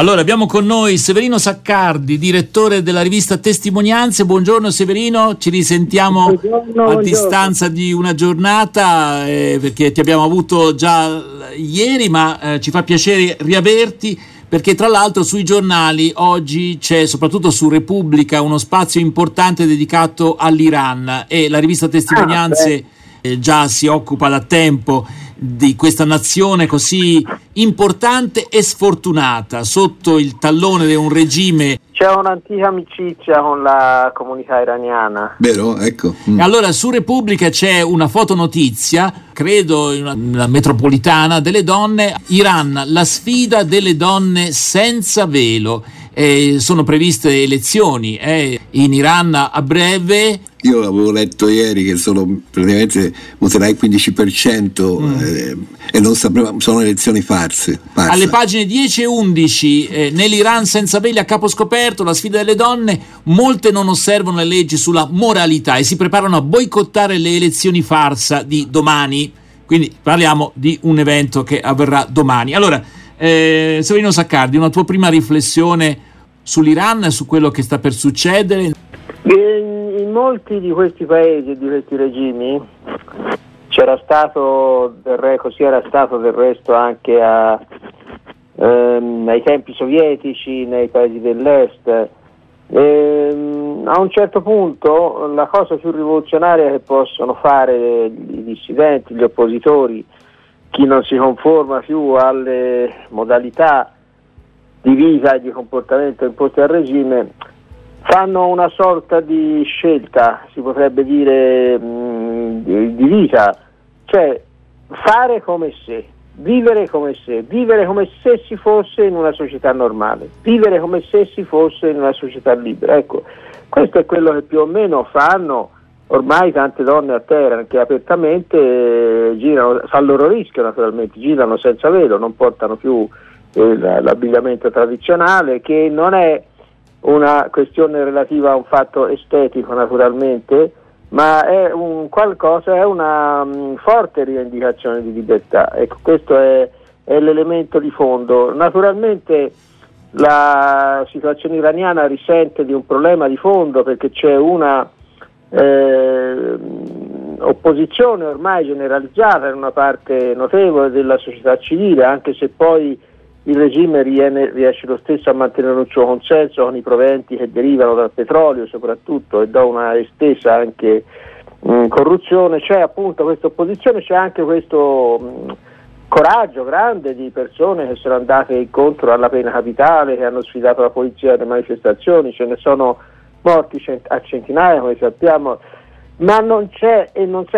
Allora abbiamo con noi Severino Saccardi, direttore della rivista Testimonianze. Buongiorno Severino, ci risentiamo buongiorno. Distanza di una giornata perché ti abbiamo avuto già ieri, ma ci fa piacere riaverti, perché tra l'altro sui giornali oggi c'è, soprattutto su Repubblica, uno spazio importante dedicato all'Iran, e la rivista Testimonianze già si occupa da tempo di questa nazione così importante e sfortunata, sotto il tallone di un regime. C'è un'antica amicizia con la comunità iraniana. Vero, ecco. Allora su Repubblica c'è una fotonotizia, credo in una metropolitana delle donne, Iran, la sfida delle donne senza velo. Sono previste elezioni in Iran a breve. Io l'avevo letto ieri che sono praticamente voterai il 15% e non sapevamo, sono elezioni farsa. Alle pagine 10 e 11 nell'Iran senza veli a capo scoperto, la sfida delle donne, molte non osservano le leggi sulla moralità e si preparano a boicottare le elezioni farsa di domani, quindi parliamo di un evento che avverrà domani. Allora Severino Saccardi, una tua prima riflessione sull'Iran e su quello che sta per succedere. In molti di questi paesi e di questi regimi così era stato del resto anche ai tempi sovietici, nei paesi dell'est. A un certo punto la cosa più rivoluzionaria che possono fare i dissidenti, gli oppositori, chi non si conforma più alle modalità di vita e di comportamento imposte al regime, fanno una sorta di scelta, si potrebbe dire di vita, cioè fare come se, vivere come se si fosse in una società normale, vivere come se si fosse in una società libera. Ecco, questo è quello che più o meno fanno ormai tante donne a Teheran, che apertamente girano, al loro rischio naturalmente, girano senza velo, non portano più l'abbigliamento tradizionale, che non è una questione relativa a un fatto estetico naturalmente, ma è una forte rivendicazione di libertà. Ecco, questo è l'elemento di fondo. Naturalmente la situazione iraniana risente di un problema di fondo, perché c'è una opposizione ormai generalizzata in una parte notevole della società civile, anche se poi il regime riesce lo stesso a mantenere il suo consenso con i proventi che derivano dal petrolio soprattutto, e da una estesa anche corruzione. C'è appunto questa opposizione, c'è anche questo coraggio grande di persone che sono andate incontro alla pena capitale, che hanno sfidato la polizia alle manifestazioni, ce ne sono morti a centinaia come sappiamo, ma non si è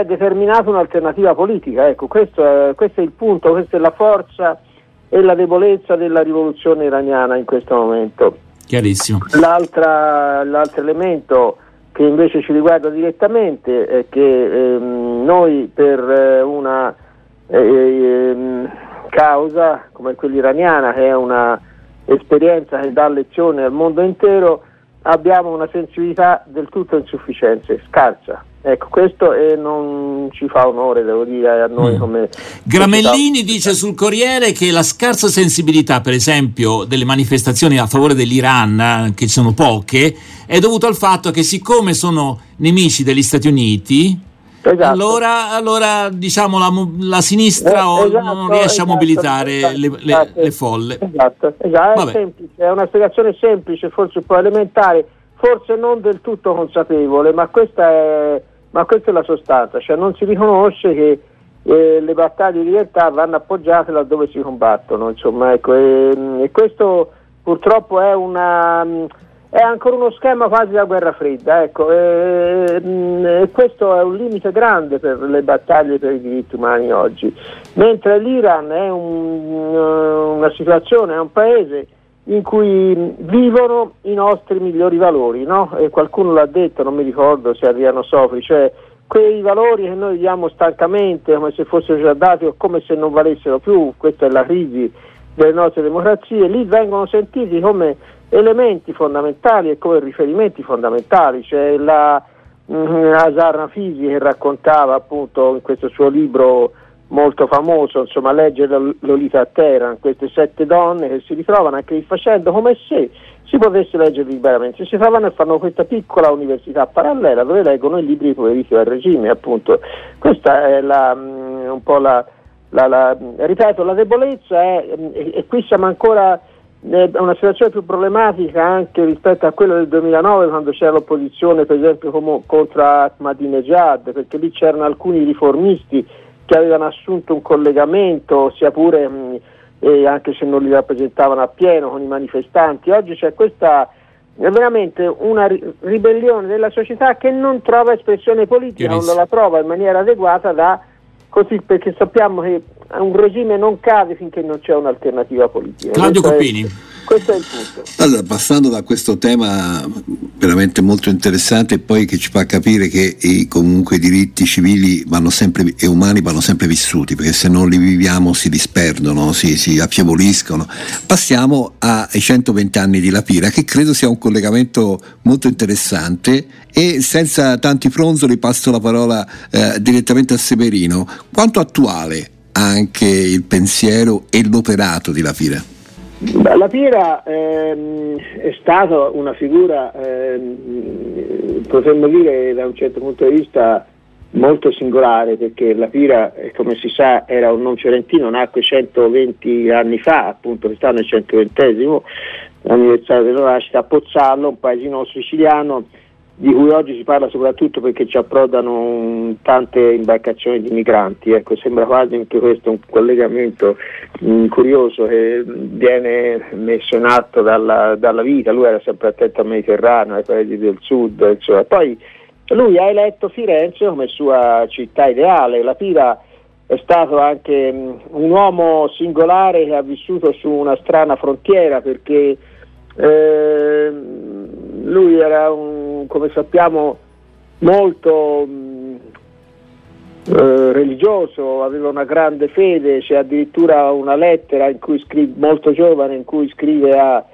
determinata un'alternativa politica. Ecco, questo è il punto, questa è la forza e la debolezza della rivoluzione iraniana in questo momento. Chiarissimo. L'altro elemento che invece ci riguarda direttamente è che noi per una causa come quella iraniana, che è una esperienza che dà lezione al mondo intero, abbiamo una sensibilità del tutto insufficiente, scarsa. Ecco, questo non ci fa onore, devo dire, a noi come... Gramellini dice sul Corriere che la scarsa sensibilità, per esempio, delle manifestazioni a favore dell'Iran, che sono poche, è dovuta al fatto che, siccome sono nemici degli Stati Uniti, esatto, allora diciamo la sinistra non riesce a mobilitare le folle. Esatto. È semplice, è una spiegazione semplice, forse un po' elementare, forse non del tutto consapevole, ma questa è la sostanza, cioè non si riconosce che le battaglie di libertà vanno appoggiate laddove si combattono, insomma, ecco, e questo purtroppo è ancora uno schema quasi da guerra fredda, ecco, e questo è un limite grande per le battaglie per i diritti umani oggi, mentre l'Iran è una situazione, è un paese in cui vivono i nostri migliori valori, no? E qualcuno l'ha detto, non mi ricordo se Adriano Sofri, cioè quei valori che noi diamo stancamente come se fossero già dati o come se non valessero più, questa è la crisi delle nostre democrazie, lì vengono sentiti come elementi fondamentali e come riferimenti fondamentali. C'è la Zarna Fisi che raccontava appunto in questo suo libro molto famoso, insomma, leggere Lolita a Teheran, queste 7 donne che si ritrovano anche lì facendo come se si potesse leggere liberamente, si trovano e fanno questa piccola università parallela dove leggono i libri poveriti al regime, appunto. Questa è la un po' la ripeto, la debolezza è, e qui siamo ancora una situazione più problematica anche rispetto a quella del 2009, quando c'era l'opposizione per esempio contro Ahmadinejad, perché lì c'erano alcuni riformisti che avevano assunto un collegamento, sia pure anche se non li rappresentavano appieno, con i manifestanti. Oggi c'è questa, è veramente una ribellione della società che non trova espressione politica, non la trova in maniera adeguata perché sappiamo che un regime non cade finché non c'è un'alternativa politica. Claudio Coppini. Questo è il punto. Allora, passando da questo tema veramente molto interessante, e poi che ci fa capire che comunque i diritti civili vanno sempre, e umani vanno sempre vissuti, perché se non li viviamo si disperdono, si affievoliscono. Passiamo ai 120 anni di La Pira, che credo sia un collegamento molto interessante, e senza tanti fronzoli passo la parola direttamente a Severino. Quanto attuale anche il pensiero e l'operato di La Pira? La Pira è stata una figura, potremmo dire da un certo punto di vista, molto singolare, perché La Pira, come si sa, era un non fiorentino, nacque 120 anni fa, appunto quest'anno è il 120° anniversario della nascita, a Pozzallo, un paesino siciliano di cui oggi si parla soprattutto perché ci approdano tante imbarcazioni di migranti. Ecco, sembra quasi anche questo un collegamento curioso che viene messo in atto dalla vita. Lui era sempre attento al Mediterraneo, ai paesi del sud, insomma. Poi lui ha eletto Firenze come sua città ideale. La Pira è stato anche un uomo singolare che ha vissuto su una strana frontiera, perché lui era come sappiamo molto religioso, aveva una grande fede, c'è addirittura una lettera in cui scrive, molto giovane, in cui scrive a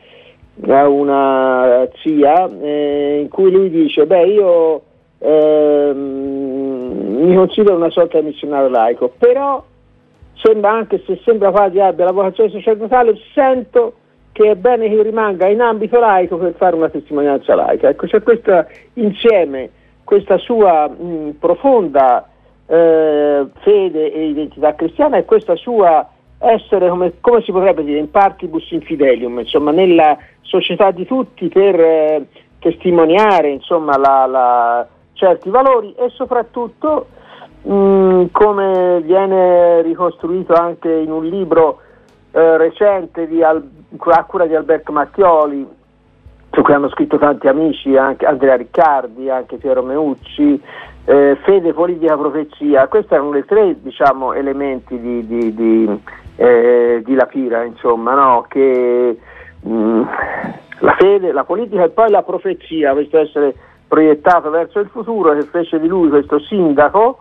una zia, in cui lui dice: io mi considero una sorta di missionario laico, però sembra, anche se sembra quasi abbia la vocazione sacerdotale, sento che è bene che rimanga in ambito laico per fare una testimonianza laica. Ecco, c'è questo insieme, questa sua profonda fede e identità cristiana, e questa sua essere, come si potrebbe dire, in partibus infidelium, insomma, nella società di tutti per testimoniare, insomma, certi valori, e soprattutto come viene ricostruito anche in un libro recente a cura di Alberto Macchioli, su cui hanno scritto tanti amici, anche Andrea Riccardi, anche Piero Meucci, fede, politica, profezia. Questi erano le tre, diciamo, elementi di La Pira, insomma, no? Che la fede, la politica e poi la profezia, questo essere proiettato verso il futuro, che fece di lui questo sindaco,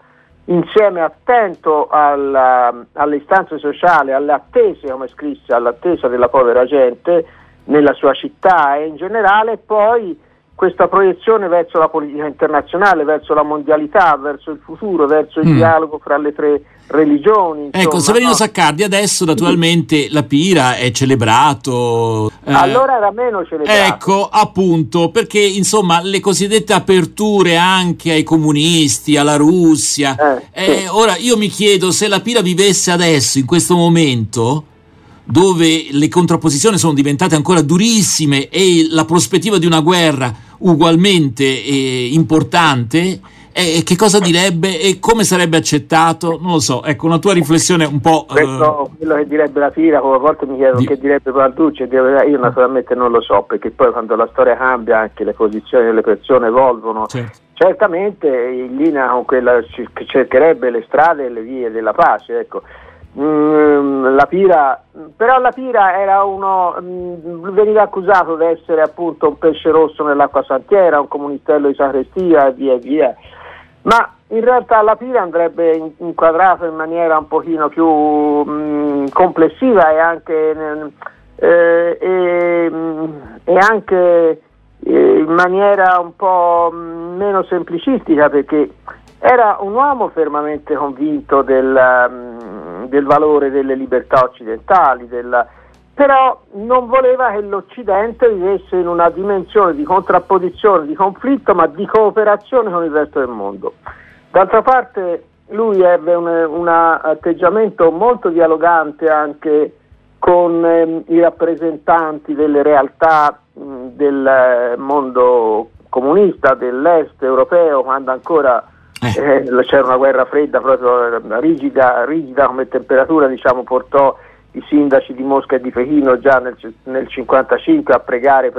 insieme attento alle istanze sociali, alle attese, come scrisse, all'attesa della povera gente nella sua città e in generale, poi questa proiezione verso la politica internazionale, verso la mondialità, verso il futuro, verso il dialogo fra le tre religioni. Insomma, ecco, Severino Saccardi, adesso naturalmente La Pira è celebrato. Allora era meno celebrato. Ecco, appunto, perché insomma le cosiddette aperture anche ai comunisti, alla Russia. Sì. Ora io mi chiedo, se La Pira vivesse adesso, in questo momento, dove le contrapposizioni sono diventate ancora durissime e la prospettiva di una guerra ugualmente importante, che cosa direbbe e come sarebbe accettato? Non lo so, ecco, una tua riflessione un po'... Quello che direbbe La Pira, come a volte mi chiedono che direbbe Balducci, io naturalmente non lo so, perché poi quando la storia cambia anche le posizioni delle persone evolvono, certo. Certamente in linea con quella che cercherebbe le strade e le vie della pace, ecco. La Pira, però La Pira era veniva accusato di essere appunto un pesce rosso nell'acqua santiera, un comunistello di sacrestia e via via, ma in realtà La Pira andrebbe inquadrato in maniera un pochino più complessiva e anche in maniera un po' meno semplicistica, perché era un uomo fermamente convinto del del valore delle libertà occidentali, però non voleva che l'Occidente vivesse in una dimensione di contrapposizione, di conflitto, ma di cooperazione con il resto del mondo. D'altra parte lui ebbe un atteggiamento molto dialogante anche con i rappresentanti delle realtà del mondo comunista, dell'est europeo, quando ancora c'era una guerra fredda, proprio rigida come temperatura, diciamo, portò i sindaci di Mosca e di Pechino già nel 1955 a pregare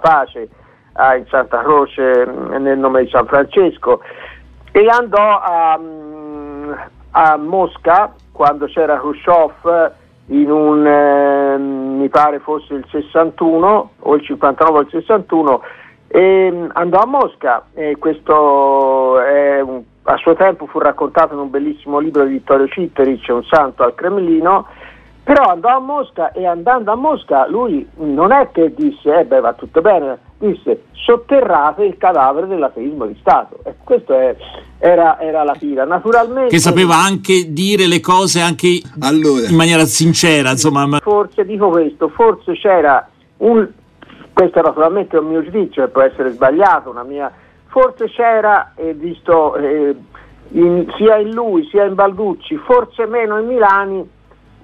pace a Santa Croce nel nome di San Francesco, e andò a Mosca quando c'era Khrushchev in un mi pare fosse il 61 o il 59 o il 61, e andò a Mosca, e questo a suo tempo fu raccontato in un bellissimo libro di Vittorio Citteri, c'è un santo al Cremlino. Però andò a Mosca, e andando a Mosca lui non è che disse va tutto bene, disse sotterrate il cadavere dell'ateismo di Stato. Questo era La Pira, naturalmente, che sapeva anche dire le cose anche in maniera sincera, insomma. Forse c'era questo è naturalmente un mio giudizio, può essere sbagliato, forse c'era, visto sia in lui sia in Balducci, forse meno in Milani,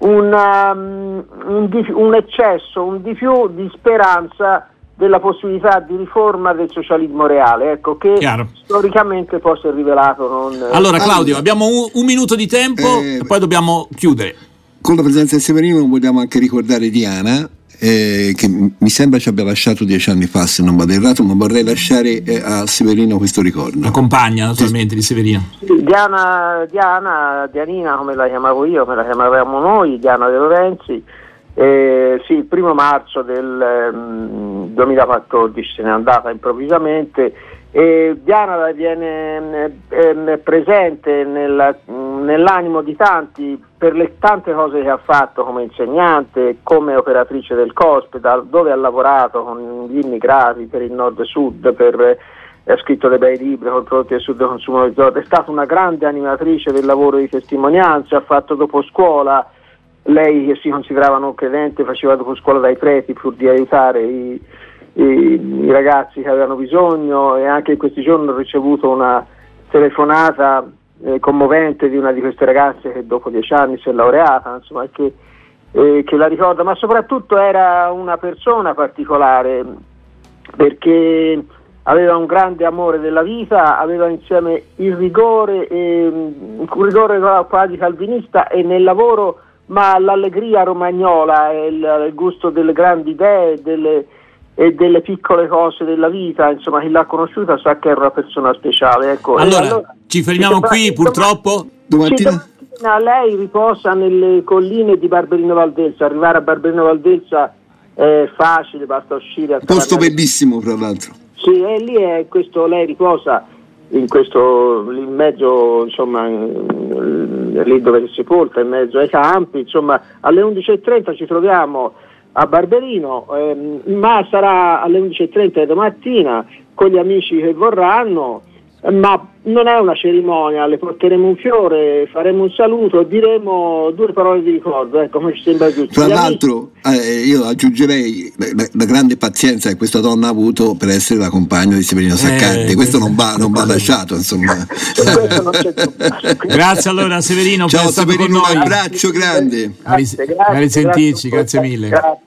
un eccesso, un di più di speranza della possibilità di riforma del socialismo reale, che chiaro. Storicamente può essere rivelato non... Allora Claudio, abbiamo un minuto di tempo e poi dobbiamo chiudere. Con la presenza di Severino vogliamo anche ricordare Diana, che mi sembra ci abbia lasciato 10 anni fa, se non vado errato, ma vorrei lasciare a Severino questo ricordo. La compagna naturalmente di Severino. Dianina, come la chiamavo io, come la chiamavamo noi, Diana De Lorenzi, il 1° marzo del 2014 se n'è andata improvvisamente, e Diana viene presente nell'animo di tanti per le tante cose che ha fatto come insegnante, come operatrice del COSPE, dove ha lavorato con gli immigrati per il nord-sud, ha scritto dei bei libri con prodotti del sud e consumo del nord, è stata una grande animatrice del lavoro di testimonianze, ha fatto dopo scuola, lei che si considerava non credente faceva dopo scuola dai preti pur di aiutare i ragazzi che avevano bisogno, e anche in questi giorni ho ricevuto una telefonata commovente di una di queste ragazze che dopo 10 anni si è laureata, insomma, che la ricorda, ma soprattutto era una persona particolare perché aveva un grande amore della vita, aveva insieme il rigore, un rigore quasi calvinista e nel lavoro, ma l'allegria romagnola, il gusto delle grandi idee e delle piccole cose della vita, insomma, chi l'ha conosciuta sa che era una persona speciale. Ecco. Allora ci fermiamo qui, purtroppo. Domattina lei riposa nelle colline di Barberino Val d'Elsa. Arrivare a Barberino Val d'Elsa è facile, basta uscire. Un posto bellissimo, tra l'altro. Sì, e lì è questo, lei riposa in questo, in mezzo, insomma, lì dove si sepolta, in mezzo ai campi, insomma. Alle 11:30 ci troviamo a Barberino, ma sarà alle 11:30 domattina con gli amici che vorranno, ma non è una cerimonia, le porteremo un fiore, faremo un saluto, diremo 2 parole di ricordo, come ci sembra giusto. Tra l'altro io aggiungerei la grande pazienza che questa donna ha avuto per essere la compagna di Severino Saccardi, questo non va lasciato, insomma. Grazie allora Severino, ciao Severino, un abbraccio grande, a risentirci, grazie mille. Grazie.